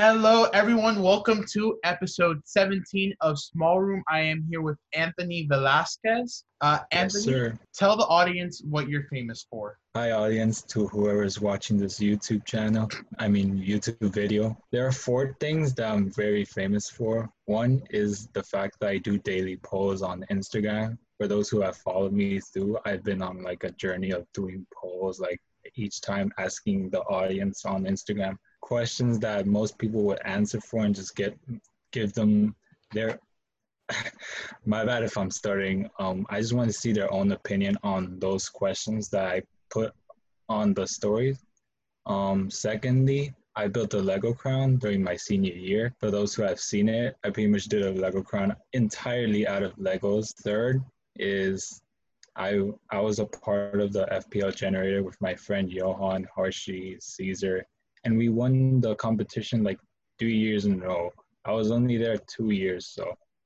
Hello, everyone. Welcome to episode 17 of Small Room. I am here with Anthony Velasquez. Anthony, yes, sir. Tell the audience what you're famous for. Hi, audience, to whoever's watching this YouTube channel. YouTube video. There are four things that I'm very famous for. One is the fact that I do daily polls on Instagram. For those who have followed me through, I've been on like a journey of doing polls, like each time asking the audience on Instagram questions that most people would answer for and just give them their my bad if I'm stuttering. I just want to see their own opinion on those questions that I put on the stories. Secondly, I built a Lego crown during my senior year. For those who have seen it, I pretty much did a Lego crown entirely out of Legos. Third is I was a part of the FPL generator with my friend Johan Harshi Caesar, and we won the competition like 3 years in a row. I was only there 2 years,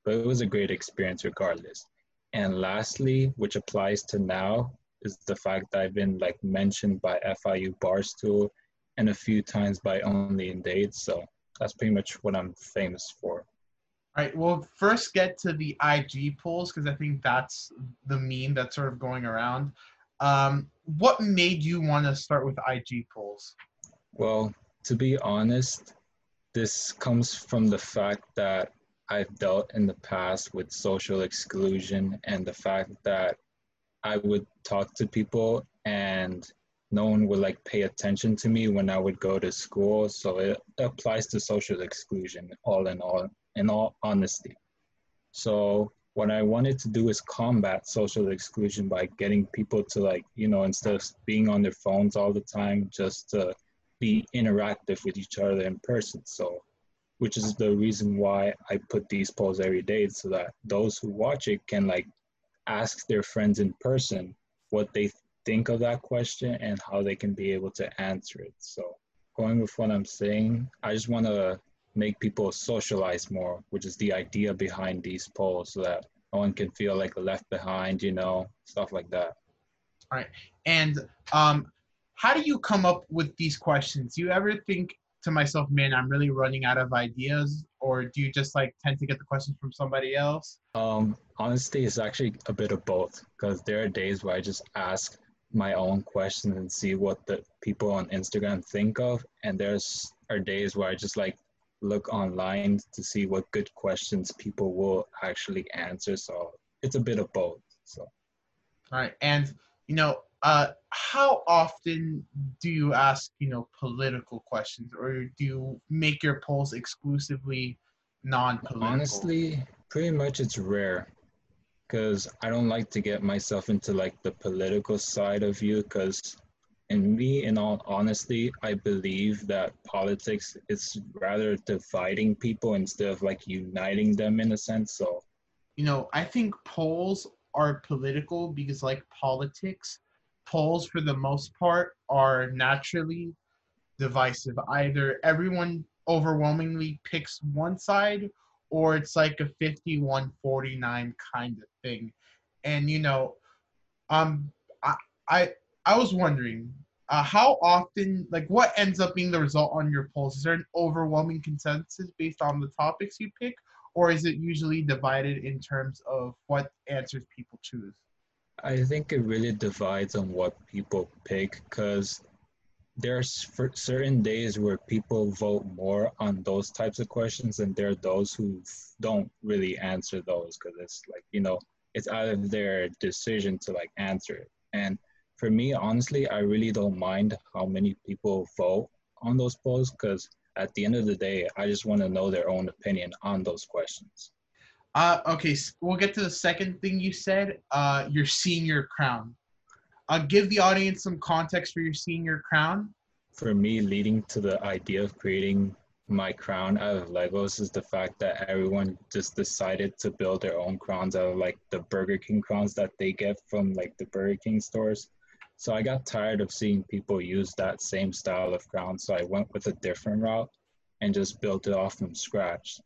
but it was a great experience regardless. And lastly, which applies to now, is the fact that I've been like mentioned by FIU Barstool and a few times by Only in Dade. So that's pretty much what I'm famous for. All right, we'll first get to the IG polls because I think that's the meme that's sort of going around. What made you want to start with IG polls? Well, to be honest, this comes from the fact that I've dealt in the past with social exclusion and the fact that I would talk to people and no one would like pay attention to me when I would go to school. So it applies to social exclusion all in all honesty. So what I wanted to do is combat social exclusion by getting people to instead of being on their phones all the time, just to be interactive with each other in person. So, which is the reason why I put these polls every day, so that those who watch it can ask their friends in person what they think of that question and how they can be able to answer it. So going with what I'm saying, I just want to make people socialize more, which is the idea behind these polls, so that no one can feel left behind, stuff like that. All right. And how do you come up with these questions? Do you ever think to myself, man, I'm really running out of ideas? Or do you just tend to get the questions from somebody else? Honestly, it's actually a bit of both, because there are days where I just ask my own question and see what the people on Instagram think of. And there are days where I just look online to see what good questions people will actually answer. So it's a bit of both. So. All right. And, how often do you ask, political questions, or do you make your polls exclusively non-political? Honestly, pretty much it's rare, because I don't like to get myself into the political side of you, because in all honesty, I believe that politics is rather dividing people instead of uniting them in a sense. So, I think polls are political because politics, polls for the most part are naturally divisive. Either everyone overwhelmingly picks one side, or it's a 51-49 kind of thing. And I was wondering how often, what ends up being the result on your polls? Is there an overwhelming consensus based on the topics you pick, or is it usually divided in terms of what answers people choose? I think it really divides on what people pick, because there's certain days where people vote more on those types of questions, and there are those who don't really answer those, because it's it's out of their decision to answer it. And for me, honestly, I really don't mind how many people vote on those polls, because at the end of the day, I just want to know their own opinion on those questions. Okay, so we'll get to the second thing you said, your senior crown. Give the audience some context for your senior crown. For me, leading to the idea of creating my crown out of Legos is the fact that everyone just decided to build their own crowns out of the Burger King crowns that they get from the Burger King stores. So I got tired of seeing people use that same style of crown, so I went with a different route and just built it off from scratch.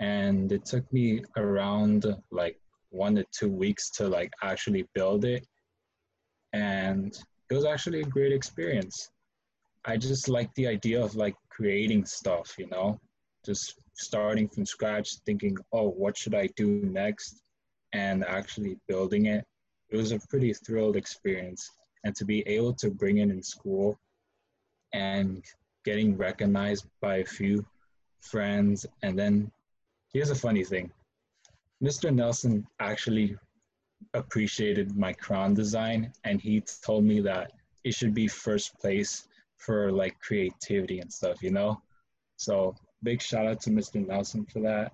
And it took me around 1 to 2 weeks to actually build it, and it was actually a great experience. I just like the idea of like creating stuff, you know, just starting from scratch, thinking, oh, what should I do next? And actually building it. It was a pretty thrilled experience. And to be able to bring it in school and getting recognized by a few friends. And then here's a funny thing. Mr. Nelson actually appreciated my crown design, and he told me that it should be first place for like creativity and stuff, you know? So big shout out to Mr. Nelson for that.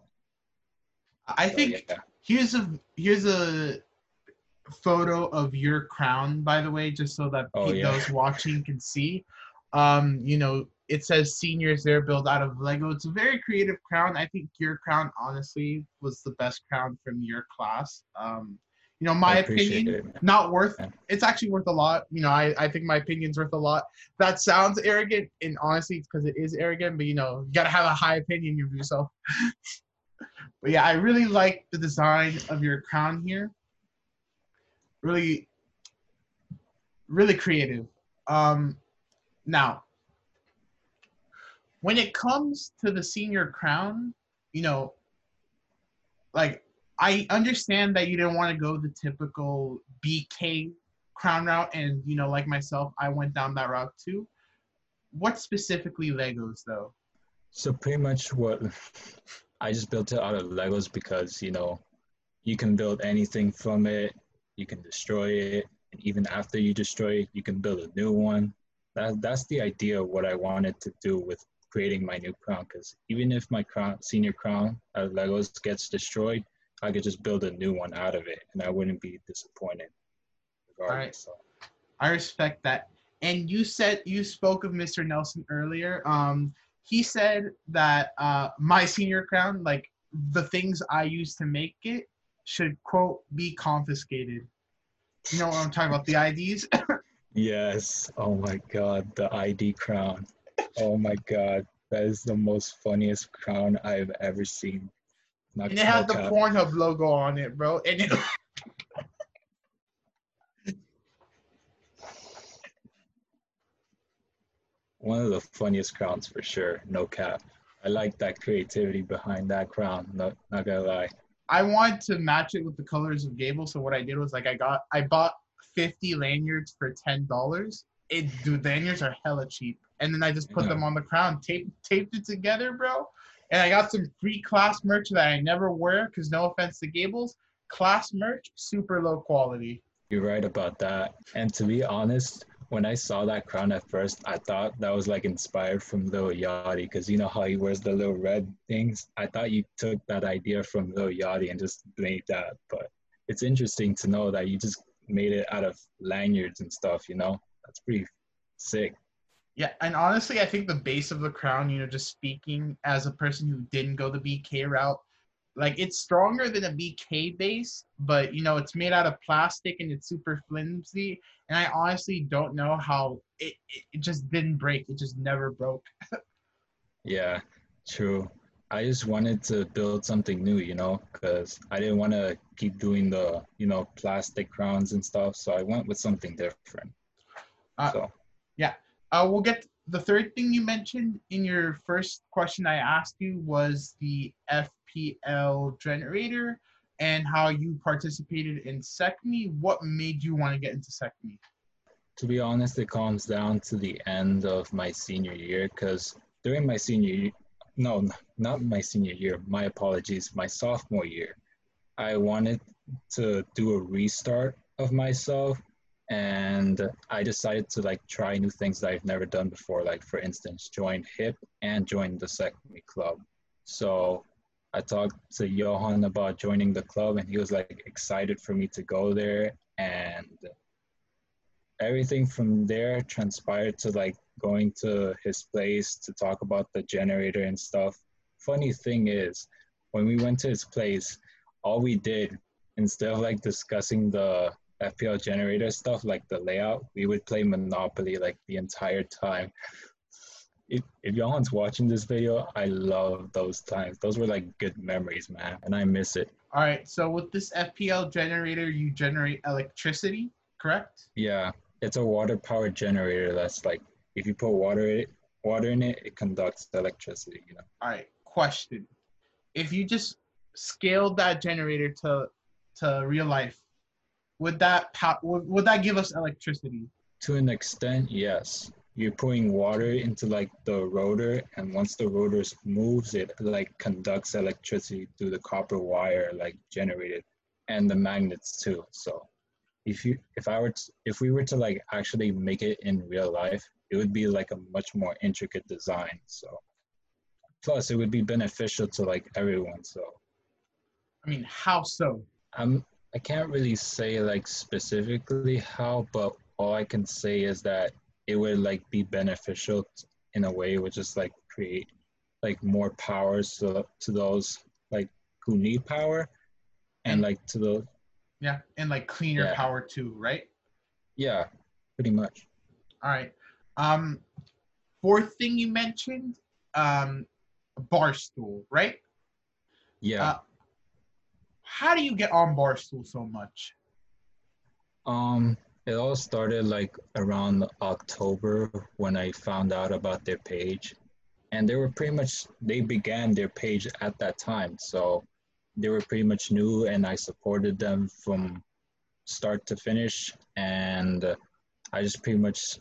I think here's a photo of your crown, by the way, just so that those watching can see. You know, it says seniors there, built out of Lego. It's a very creative crown. I think your crown honestly was the best crown from your class. You know, my opinion, it's actually worth a lot. You know, I think my opinion's worth a lot. That sounds arrogant, and honestly, it's because it is arrogant, but you know, you gotta have a high opinion of yourself. But yeah, I really like the design of your crown here. Really, really creative. Now, when it comes to the senior crown, you know, like, I understand that you didn't want to go the typical BK crown route, and, you know, like myself, I went down that route too. What specifically Legos, though? So pretty much what I just built it out of Legos because, you know, you can build anything from it, you can destroy it, and even after you destroy it, you can build a new one. That's the idea of what I wanted to do with creating my new crown, because even if my crown, senior crown out of Legos gets destroyed, I could just build a new one out of it, and I wouldn't be disappointed. All right. So. I respect that. And you said you spoke of Mr. Nelson earlier. He said that my senior crown, like the things I used to make it, should quote be confiscated. You know what I'm talking about? The IDs. Yes. Oh my God, the ID crown. Oh my God, that is the most funniest crown I've ever seen. And it had the Pornhub logo on it, bro. And it one of the funniest crowns for sure, no cap. I like that creativity behind that crown, not gonna lie. I wanted to match it with the colors of Gable, so what I did was like I bought 50 lanyards for $10. Dude, lanyards are hella cheap. And then I just put them on the crown, taped it together, bro. And I got some free class merch that I never wear because no offense to Gables, class merch, super low quality. You're right about that. And to be honest, when I saw that crown at first, I thought that was like inspired from Lil Yachty because you know how he wears the little red things? I thought you took that idea from Lil Yachty and just made that. But it's interesting to know that you just made it out of lanyards and stuff, you know? That's pretty sick. Yeah, and honestly, I think the base of the crown, you know, just speaking as a person who didn't go the BK route, like, it's stronger than a BK base, but, you know, it's made out of plastic and it's super flimsy, and I honestly don't know how it just didn't break. It just never broke. Yeah, true. I just wanted to build something new, you know, because I didn't want to keep doing the, you know, plastic crowns and stuff, so I went with something different. Yeah. We'll get the third thing you mentioned in your first question I asked you was the FPL generator and how you participated in SECME. What made you want to get into SECME? To be honest, it comes down to the end of my senior year because during my senior year, no, not my senior year, my apologies, my sophomore year, I wanted to do a restart of myself. And I decided to like try new things that I've never done before. Like for instance, join HIP and join the SECME club. So I talked to Johan about joining the club and he was like excited for me to go there. And everything from there transpired to like going to his place to talk about the generator and stuff. Funny thing is, when we went to his place, all we did, instead of like discussing the FPL generator stuff, like the layout, we would play Monopoly like the entire time. If Johan's watching this video, I love those times. Those were like good memories, man, and I miss it. All right, so with this FPL generator, you generate electricity, correct? Yeah, it's a water-powered generator that's like if you pour water in it, it conducts electricity, you know. All right, question. If you just scaled that generator to real life, would that give us electricity? To an extent, yes. You're pouring water into like the rotor, and once the rotor moves, it like conducts electricity through the copper wire like generated, and the magnets too. So if we were to like actually make it in real life, it would be like a much more intricate design. So plus it would be beneficial to like everyone. So I mean, how so? I can't really say like specifically how, but all I can say is that it would like be beneficial in a way. It would just like create like more power to those like who need power, and like to the cleaner power too, right? Yeah, pretty much. All right. Fourth thing you mentioned, Barstool, right? Yeah. How do you get on Barstool so much? It all started like around October when I found out about their page, and they began their page at that time. So they were pretty much new, and I supported them from start to finish. And I just pretty much,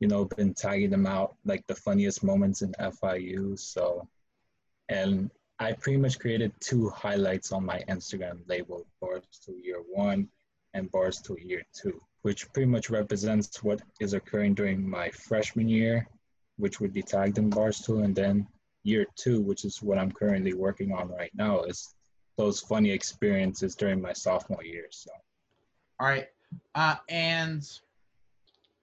you know, been tagging them out like the funniest moments in FIU. So, and I pretty much created two highlights on my Instagram labeled Barstool Year 1 and Barstool Year 2, which pretty much represents what is occurring during my freshman year, which would be tagged in Barstool, and then Year 2, which is what I'm currently working on right now, is those funny experiences during my sophomore year. So, all right, and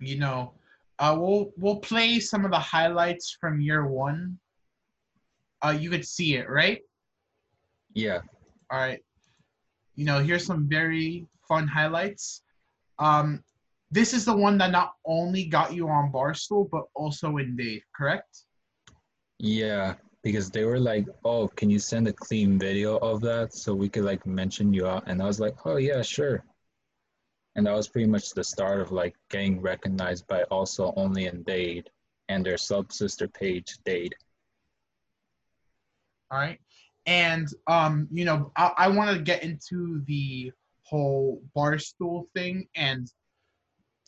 you know, we'll play some of the highlights from Year 1. You could see it, right? Yeah. All right. You know, here's some very fun highlights. This is the one that not only got you on Barstool, but also in Dade, correct? Yeah. Because they were like, oh, can you send a clean video of that so we could like mention you out? And I was like, oh yeah, sure. And that was pretty much the start of like getting recognized by also Only in Dade and their sub-sister page, Dade. All right. And, you know, I want to get into the whole Barstool thing. And,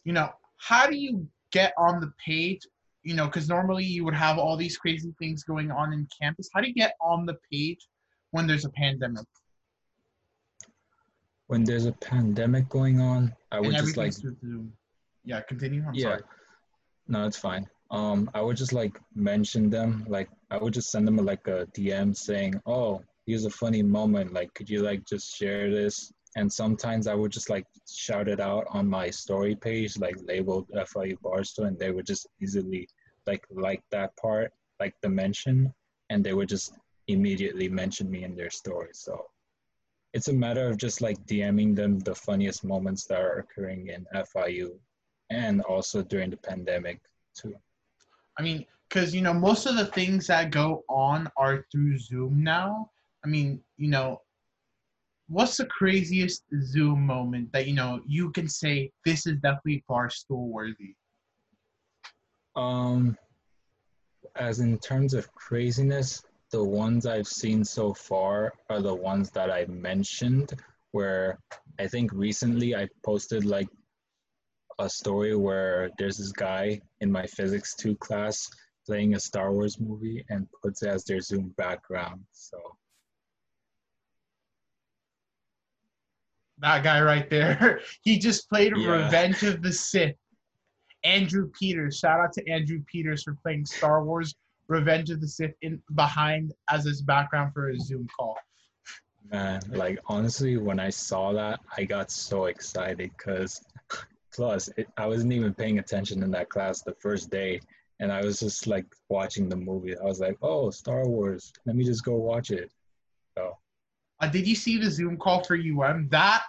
you know, how do you get on the page? You know, because normally you would have all these crazy things going on in campus. How do you get on the page when there's a pandemic? When there's a pandemic going on, I would just like... Yeah, continue. I'm sorry. No, it's fine. I would just like mention them. Like, I would just send them like a DM saying, oh, here's a funny moment. Like, could you like just share this? And sometimes I would just like shout it out on my story page, like labeled FIU Barstool, and they would just easily like that part, like the mention, and they would just immediately mention me in their story. So it's a matter of just like DMing them the funniest moments that are occurring in FIU and also during the pandemic too. I mean, because, you know, most of the things that go on are through Zoom now. I mean, you know, what's the craziest Zoom moment that, you know, you can say this is definitely Barstool worthy? As in terms of craziness, the ones I've seen so far are the ones that I mentioned, where I think recently I posted like a story where there's this guy in my physics 2 class playing a Star Wars movie and puts it as their Zoom background. So that guy right there, he just played Revenge of the Sith. Andrew Peters, shout out to Andrew Peters for playing Star Wars Revenge of the Sith in behind as his background for a Zoom call. Man, like honestly, when I saw that, I got so excited because plus I wasn't even paying attention in that class the first day, and I was just like watching the movie. I was like, oh, Star Wars, let me just go watch it. So. Did you see the Zoom call for UM? That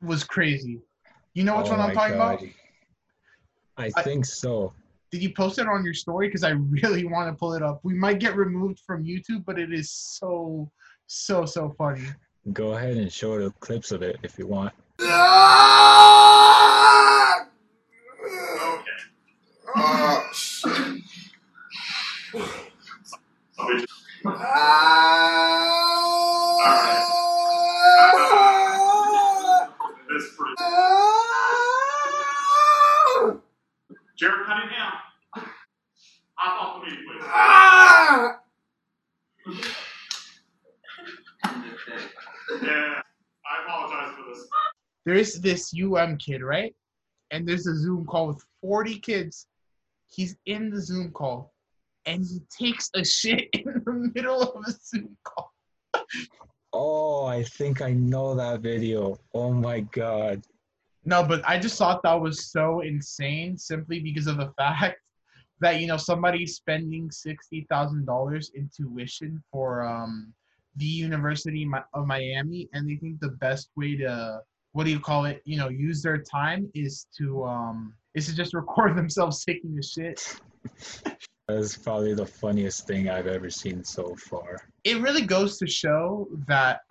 was crazy. You know which one I'm talking about? I think so. Did you post it on your story? Because I really want to pull it up. We might get removed from YouTube, but it is so, so, so funny. Go ahead and show the clips of it if you want. Okay. cut it down. Hop off the real quick. Ah! Yeah, I apologize for this. There's this kid, right? And there's a Zoom call with 40 kids. He's in the Zoom call, and he takes a shit in the middle of a Zoom call. Oh, I think I know that video. Oh, my God. No, but I just thought that was so insane simply because of the fact that, you know, somebody's spending $60,000 in tuition for the University of Miami, and they think the best way to, you know, use their time is to just record themselves taking a shit. That's probably the funniest thing I've ever seen so far. It really goes to show that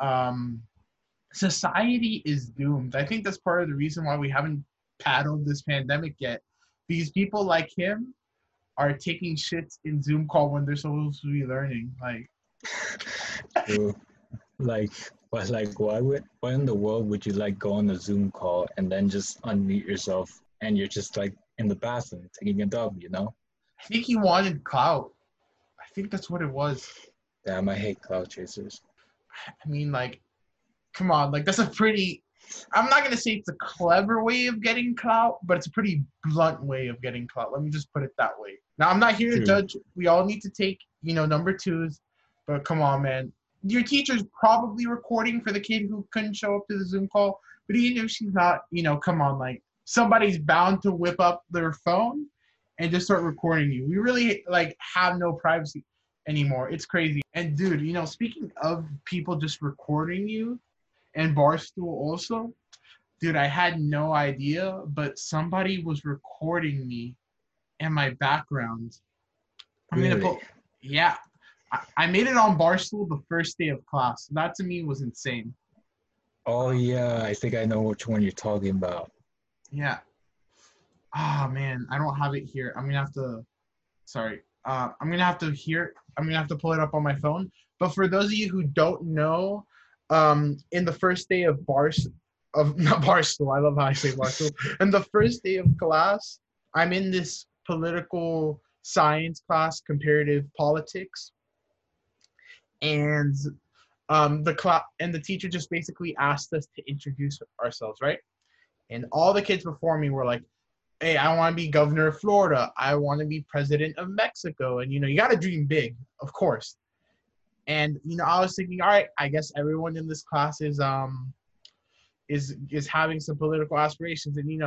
society is doomed. I think that's part of the reason why we haven't paddled this pandemic yet. Because people like him are taking shits in Zoom call when they're supposed to be learning. Why in the world would you go on a Zoom call and then just unmute yourself and you're just in the bathroom taking a dump, you know? I think he wanted clout. I think that's what it was. Damn, I hate clout chasers. I mean, come on, that's a pretty, I'm not going to say it's a clever way of getting clout, but it's a pretty blunt way of getting clout. Let me just put it that way. Now, I'm not here to judge. We all need to take, number twos, but come on, man. Your teacher's probably recording for the kid who couldn't show up to the Zoom call, but even if she's not, come on, somebody's bound to whip up their phone and just start recording you. We really, have no privacy anymore. It's crazy. And, dude, speaking of people just recording you, and Barstool also, dude, I had no idea, but somebody was recording me and my background. Yeah. I made it on Barstool the first day of class. That to me was insane. Oh, yeah. I think I know which one you're talking about. Yeah. Ah, man, I don't have it here. I'm going to have to pull it up on my phone. But for those of you who don't know, in the first day of Barstool, I love how I say Barstool. In the first day of class, I'm in this political science class, comparative politics. And the teacher just basically asked us to introduce ourselves, right? And all the kids before me were like, hey, I want to be governor of Florida. I want to be president of Mexico. And, you got to dream big, of course. And, I was thinking, all right, I guess everyone in this class is having some political aspirations. And,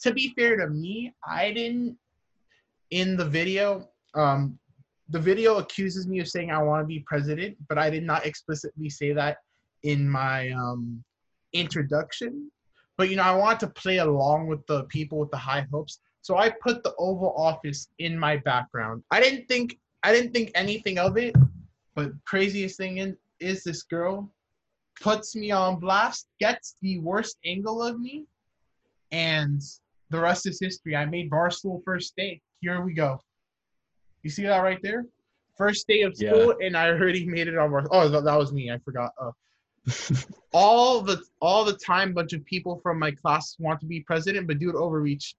to be fair to me, I didn't – in the video accuses me of saying I want to be president, but I did not explicitly say that in my introduction. But, I wanted to play along with the people with the high hopes. So I put the Oval Office in my background. I didn't think anything of it. But craziest thing is this girl puts me on blast, gets the worst angle of me, and the rest is history. I made Barstool first day. Here we go. You see that right there? First day of school, yeah. And I already made it on Barstool. Oh, that was me. I forgot. All the time, bunch of people from my class want to be president, but dude overreached.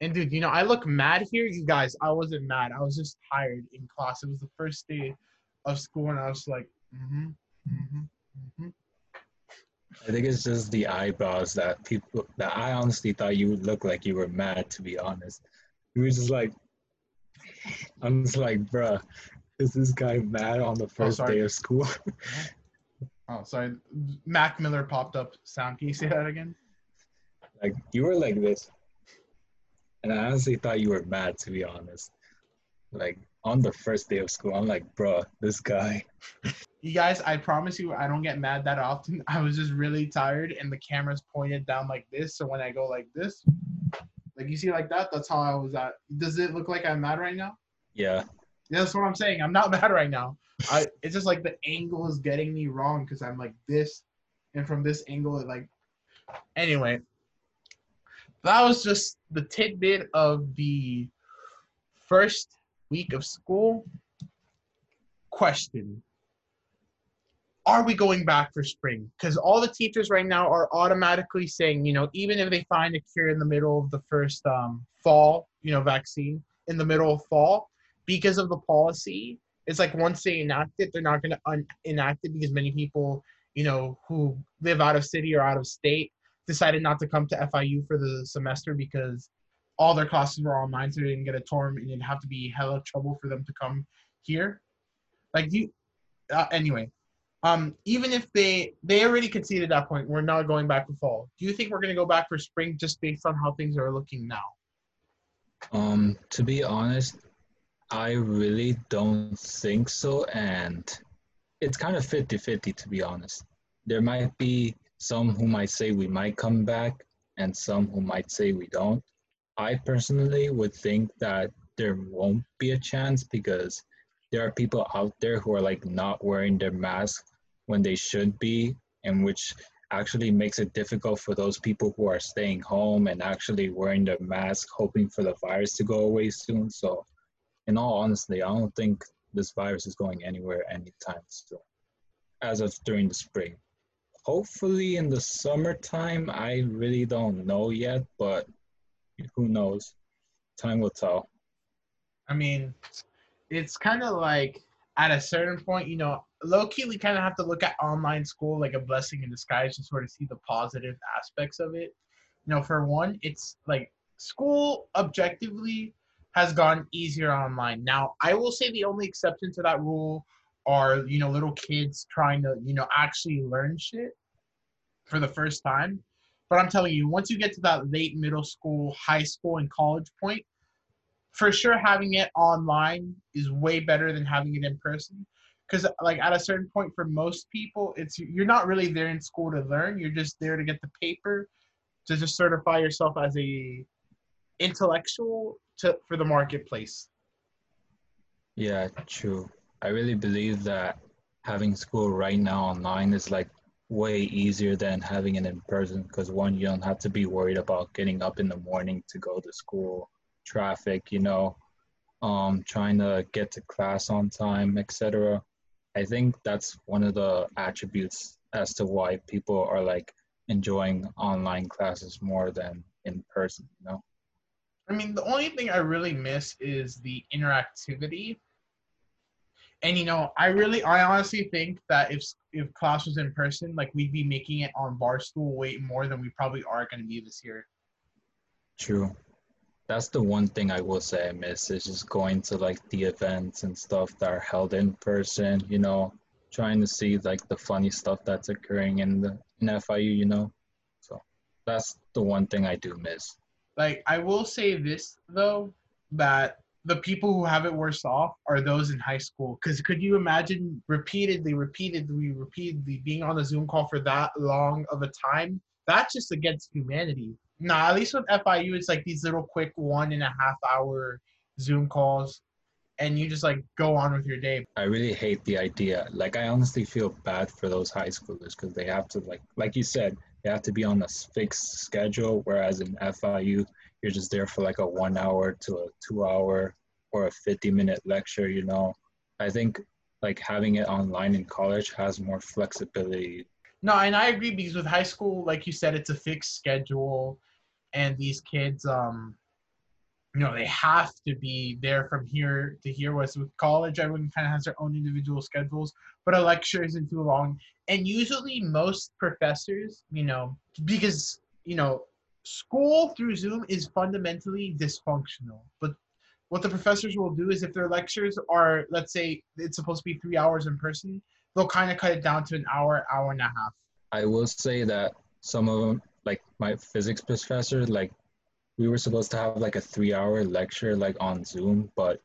And dude, I look mad here. You guys, I wasn't mad. I was just tired in class. It was the first day of school, and I was like, I think it's just the eyebrows that people. That I honestly thought you would look like you were mad. To be honest, you were just like, I'm just like, bruh, is this guy mad on the first day of school? Oh, sorry. Mac Miller popped up. Sam, can you say that again? You were like this. And I honestly thought you were mad, to be honest. On the first day of school, I'm like, bro, this guy. You guys, I promise you, I don't get mad that often. I was just really tired, and the camera's pointed down like this. So when I go like this, you see like that, that's how I was at. Does it look like I'm mad right now? Yeah. Yeah, that's what I'm saying. I'm not mad right now. It's just the angle is getting me wrong because I'm like this, and from this angle, anyway. That was just the tidbit of the first week of school. Question: are we going back for spring? Because all the teachers right now are automatically saying, even if they find a cure in the middle of the first fall, you know, vaccine in the middle of fall because of the policy. It's like once they enact it, they're not going to enact it because many people, you know, who live out of city or out of state decided not to come to FIU for the semester because all their classes were online, so they didn't get a dorm, and it'd have to be hella trouble for them to come here. Like, you, anyway, even if they already conceded at that point, we're not going back to fall. Do you think we're going to go back for spring just based on how things are looking now? To be honest, I really don't think so, and it's kind of 50-50, to be honest. There might be some who might say we might come back and some who might say we don't. I personally would think that there won't be a chance because there are people out there who are like not wearing their mask when they should be, and which actually makes it difficult for those people who are staying home and actually wearing their mask, hoping for the virus to go away soon. So in all honesty, I don't think this virus is going anywhere anytime soon, as of during the spring. Hopefully in the summertime, I really don't know yet, but who knows? Time will tell. I mean, it's kind of like at a certain point, you know, low-key we kind of have to look at online school like a blessing in disguise to sort of see the positive aspects of it. You know, for one, it's like school objectively has gone easier online. Now, I will say the only exception to that rule are, you know, little kids trying to, you know, actually learn shit for the first time. But I'm telling you, once you get to that late middle school, high school, and college point, for sure having it online is way better than having it in person. Because, like, at a certain point for most people, it's you're not really there in school to learn. You're just there to get the paper, to just certify yourself as a intellectual for the marketplace. Yeah, true. I really believe that having school right now online is like way easier than having it in person because one, you don't have to be worried about getting up in the morning to go to school, traffic, you know, trying to get to class on time, etc. I think that's one of the attributes as to why people are like enjoying online classes more than in person, you know? I mean, the only thing I really miss is the interactivity. And, you know, I honestly think that if class was in person, like, we'd be making it on Barstool way more than we probably are going to be this year. True. That's the one thing I will say I miss is just going to, like, the events and stuff that are held in person, you know, trying to see, like, the funny stuff that's occurring in FIU, you know. So that's the one thing I do miss. Like, I will say this, though, that the people who have it worse off are those in high school. Because could you imagine repeatedly being on a Zoom call for that long of a time? That's just against humanity. Now, at least with FIU, it's like these little quick 1.5-hour Zoom calls, and you just, like, go on with your day. I really hate the idea. Like, I honestly feel bad for those high schoolers because they have to, like you said, they have to be on a fixed schedule, whereas in FIU, you're just there for like a 1 hour to a 2 hour or a 50-minute lecture, you know. I think like having it online in college has more flexibility. No, and I agree because with high school, like you said, it's a fixed schedule and these kids, you know, they have to be there from here to here. Whereas with college, everyone kind of has their own individual schedules, but a lecture isn't too long. And usually most professors, you know, because, you know, school through Zoom is fundamentally dysfunctional. But what the professors will do is if their lectures are, let's say it's supposed to be 3 hours in person, they'll kind of cut it down to an hour, hour and a half. I will say that some of them, like my physics professor, like we were supposed to have like a 3 hour lecture like on Zoom, but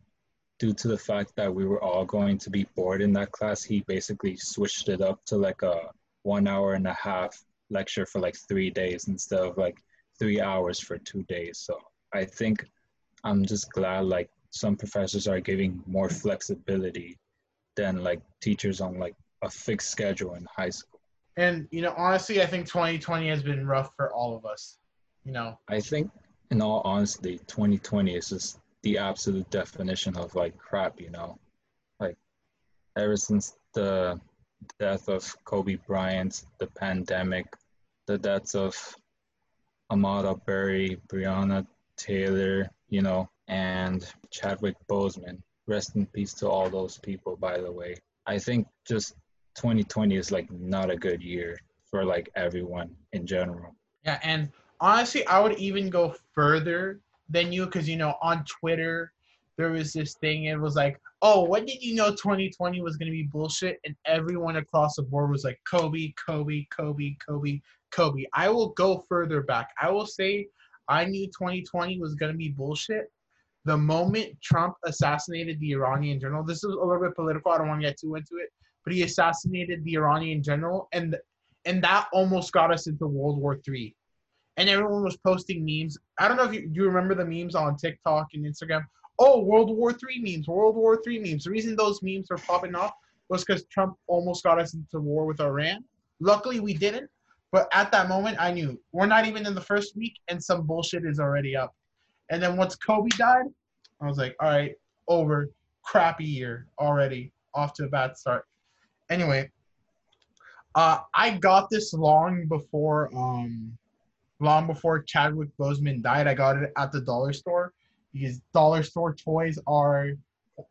due to the fact that we were all going to be bored in that class, he basically switched it up to like a 1.5-hour lecture for like 3 days instead of like 3 hours for 2 days. So I think I'm just glad like some professors are giving more flexibility than like teachers on like a fixed schedule in high school. And, you know, honestly, I think 2020 has been rough for all of us, you know. I think in all honesty, 2020 is just the absolute definition of like crap, you know, like ever since the death of Kobe Bryant, the pandemic, the deaths of Ahmaud Arbery, Breonna Taylor, you know, and Chadwick Boseman. Rest in peace to all those people, by the way. I think just 2020 is like not a good year for like everyone in general. Yeah, and honestly, I would even go further than you because, you know, on Twitter, there was this thing. It was like, oh, what did you know 2020 was going to be bullshit? And everyone across the board was like, Kobe, Kobe, Kobe, Kobe, Kobe. I will go further back. I will say I knew 2020 was going to be bullshit the moment Trump assassinated the Iranian general. This is a little bit political. I don't want to get too into it. But he assassinated the Iranian general, and that almost got us into World War III. And everyone was posting memes. I don't know if you remember the memes on TikTok and Instagram. Oh, World War III memes, World War III memes. The reason those memes were popping off was because Trump almost got us into war with Iran. Luckily, we didn't. But at that moment, I knew we're not even in the first week, and some bullshit is already up. And then once Kobe died, I was like, all right, over. Crappy year already. Off to a bad start. Anyway, I got this long before Chadwick Boseman died. I got it at the dollar store because dollar store toys are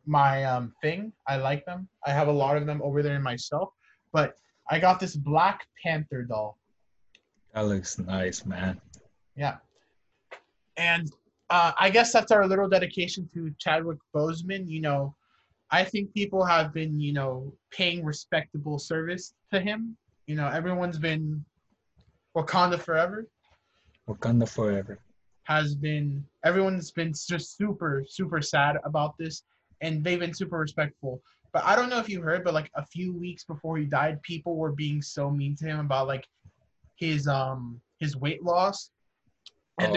my thing. I like them. I have a lot of them over there in my shelf. But I got this Black Panther doll. That looks nice, man. Yeah. And I guess that's our little dedication to Chadwick Boseman. You know, I think people have been, you know, paying respectable service to him. You know, everyone's been Wakanda forever. Wakanda forever. Everyone's been just super, super sad about this, and they've been super respectful. But I don't know if you heard, but like a few weeks before he died, people were being so mean to him about like his weight loss. And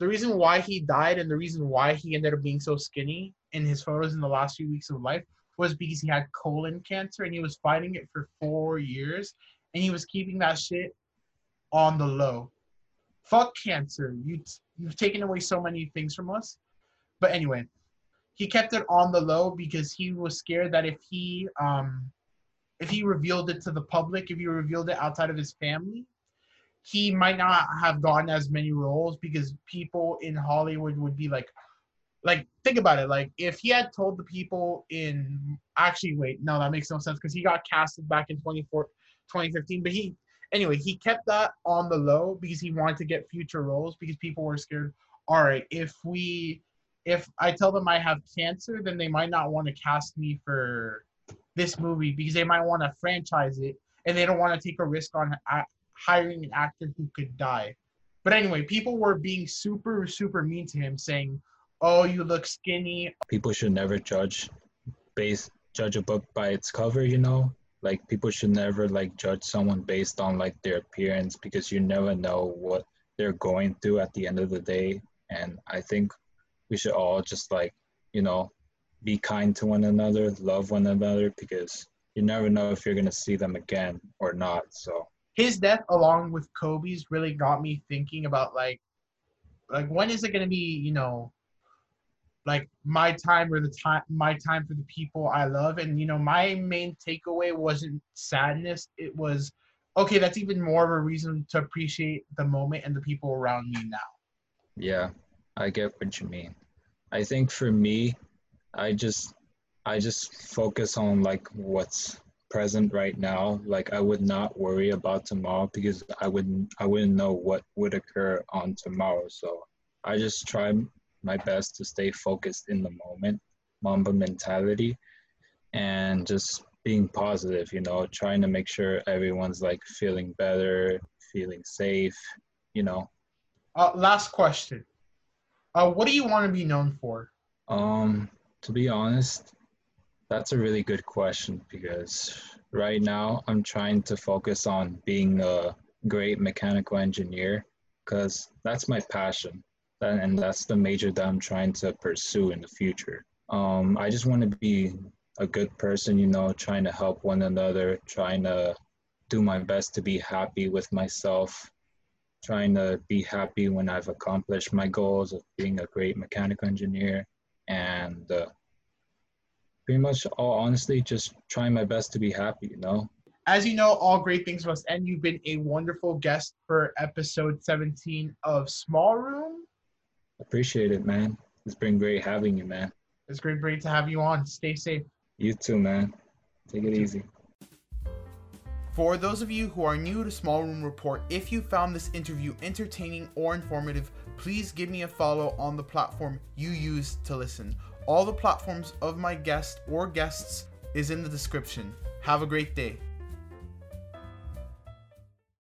the reason why he died and the reason why he ended up being so skinny in his photos in the last few weeks of life was because he had colon cancer, and he was fighting it for 4 years, and he was keeping that shit on the low. Fuck cancer. You've taken away so many things from us. But anyway, he kept it on the low because he was scared that if he revealed it to the public, if he revealed it outside of his family, he might not have gotten as many roles because people in Hollywood would be like, think about it. Like, if he had told the people that makes no sense because he got casted back in 2015. But he kept that on the low because he wanted to get future roles because people were scared. All right, if I tell them I have cancer, then they might not want to cast me for this movie because they might want to franchise it, and they don't want to take a risk on hiring an actor who could die. But anyway, people were being super, super mean to him, saying, oh, you look skinny. People should never judge a book by its cover, you know? Like, people should never, like, judge someone based on, like, their appearance because you never know what they're going through at the end of the day. And I think we should all just, like, you know, be kind to one another, love one another, because you never know if you're going to see them again or not, so. His death, along with Kobe's, really got me thinking about, like when is it going to be, you know, like my time for the people I love. And, you know, my main takeaway wasn't sadness. It was, okay, that's even more of a reason to appreciate the moment and the people around me now. Yeah, I get what you mean. I think for me, I just focus on like what's present right now. Like, I would not worry about tomorrow because I wouldn't know what would occur on tomorrow. So I just try my best to stay focused in the moment, Mamba mentality, and just being positive, you know, trying to make sure everyone's like feeling better, feeling safe, you know. Last question. What do you want to be known for? To be honest, that's a really good question because right now I'm trying to focus on being a great mechanical engineer because that's my passion. And that's the major that I'm trying to pursue in the future. I just want to be a good person, you know, trying to help one another, trying to do my best to be happy with myself, trying to be happy when I've accomplished my goals of being a great mechanical engineer, and pretty much all honestly just trying my best to be happy, you know. As you know, all great things must end. You've been a wonderful guest for episode 17 of Small Room. Appreciate it, man. It's been great having you, man. It's great to have you on. Stay safe. You too, man. Take it easy. For those of you who are new to Small Room Report, if you found this interview entertaining or informative, please give me a follow on the platform you use to listen. All the platforms of my guest or guests is in the description. Have a great day.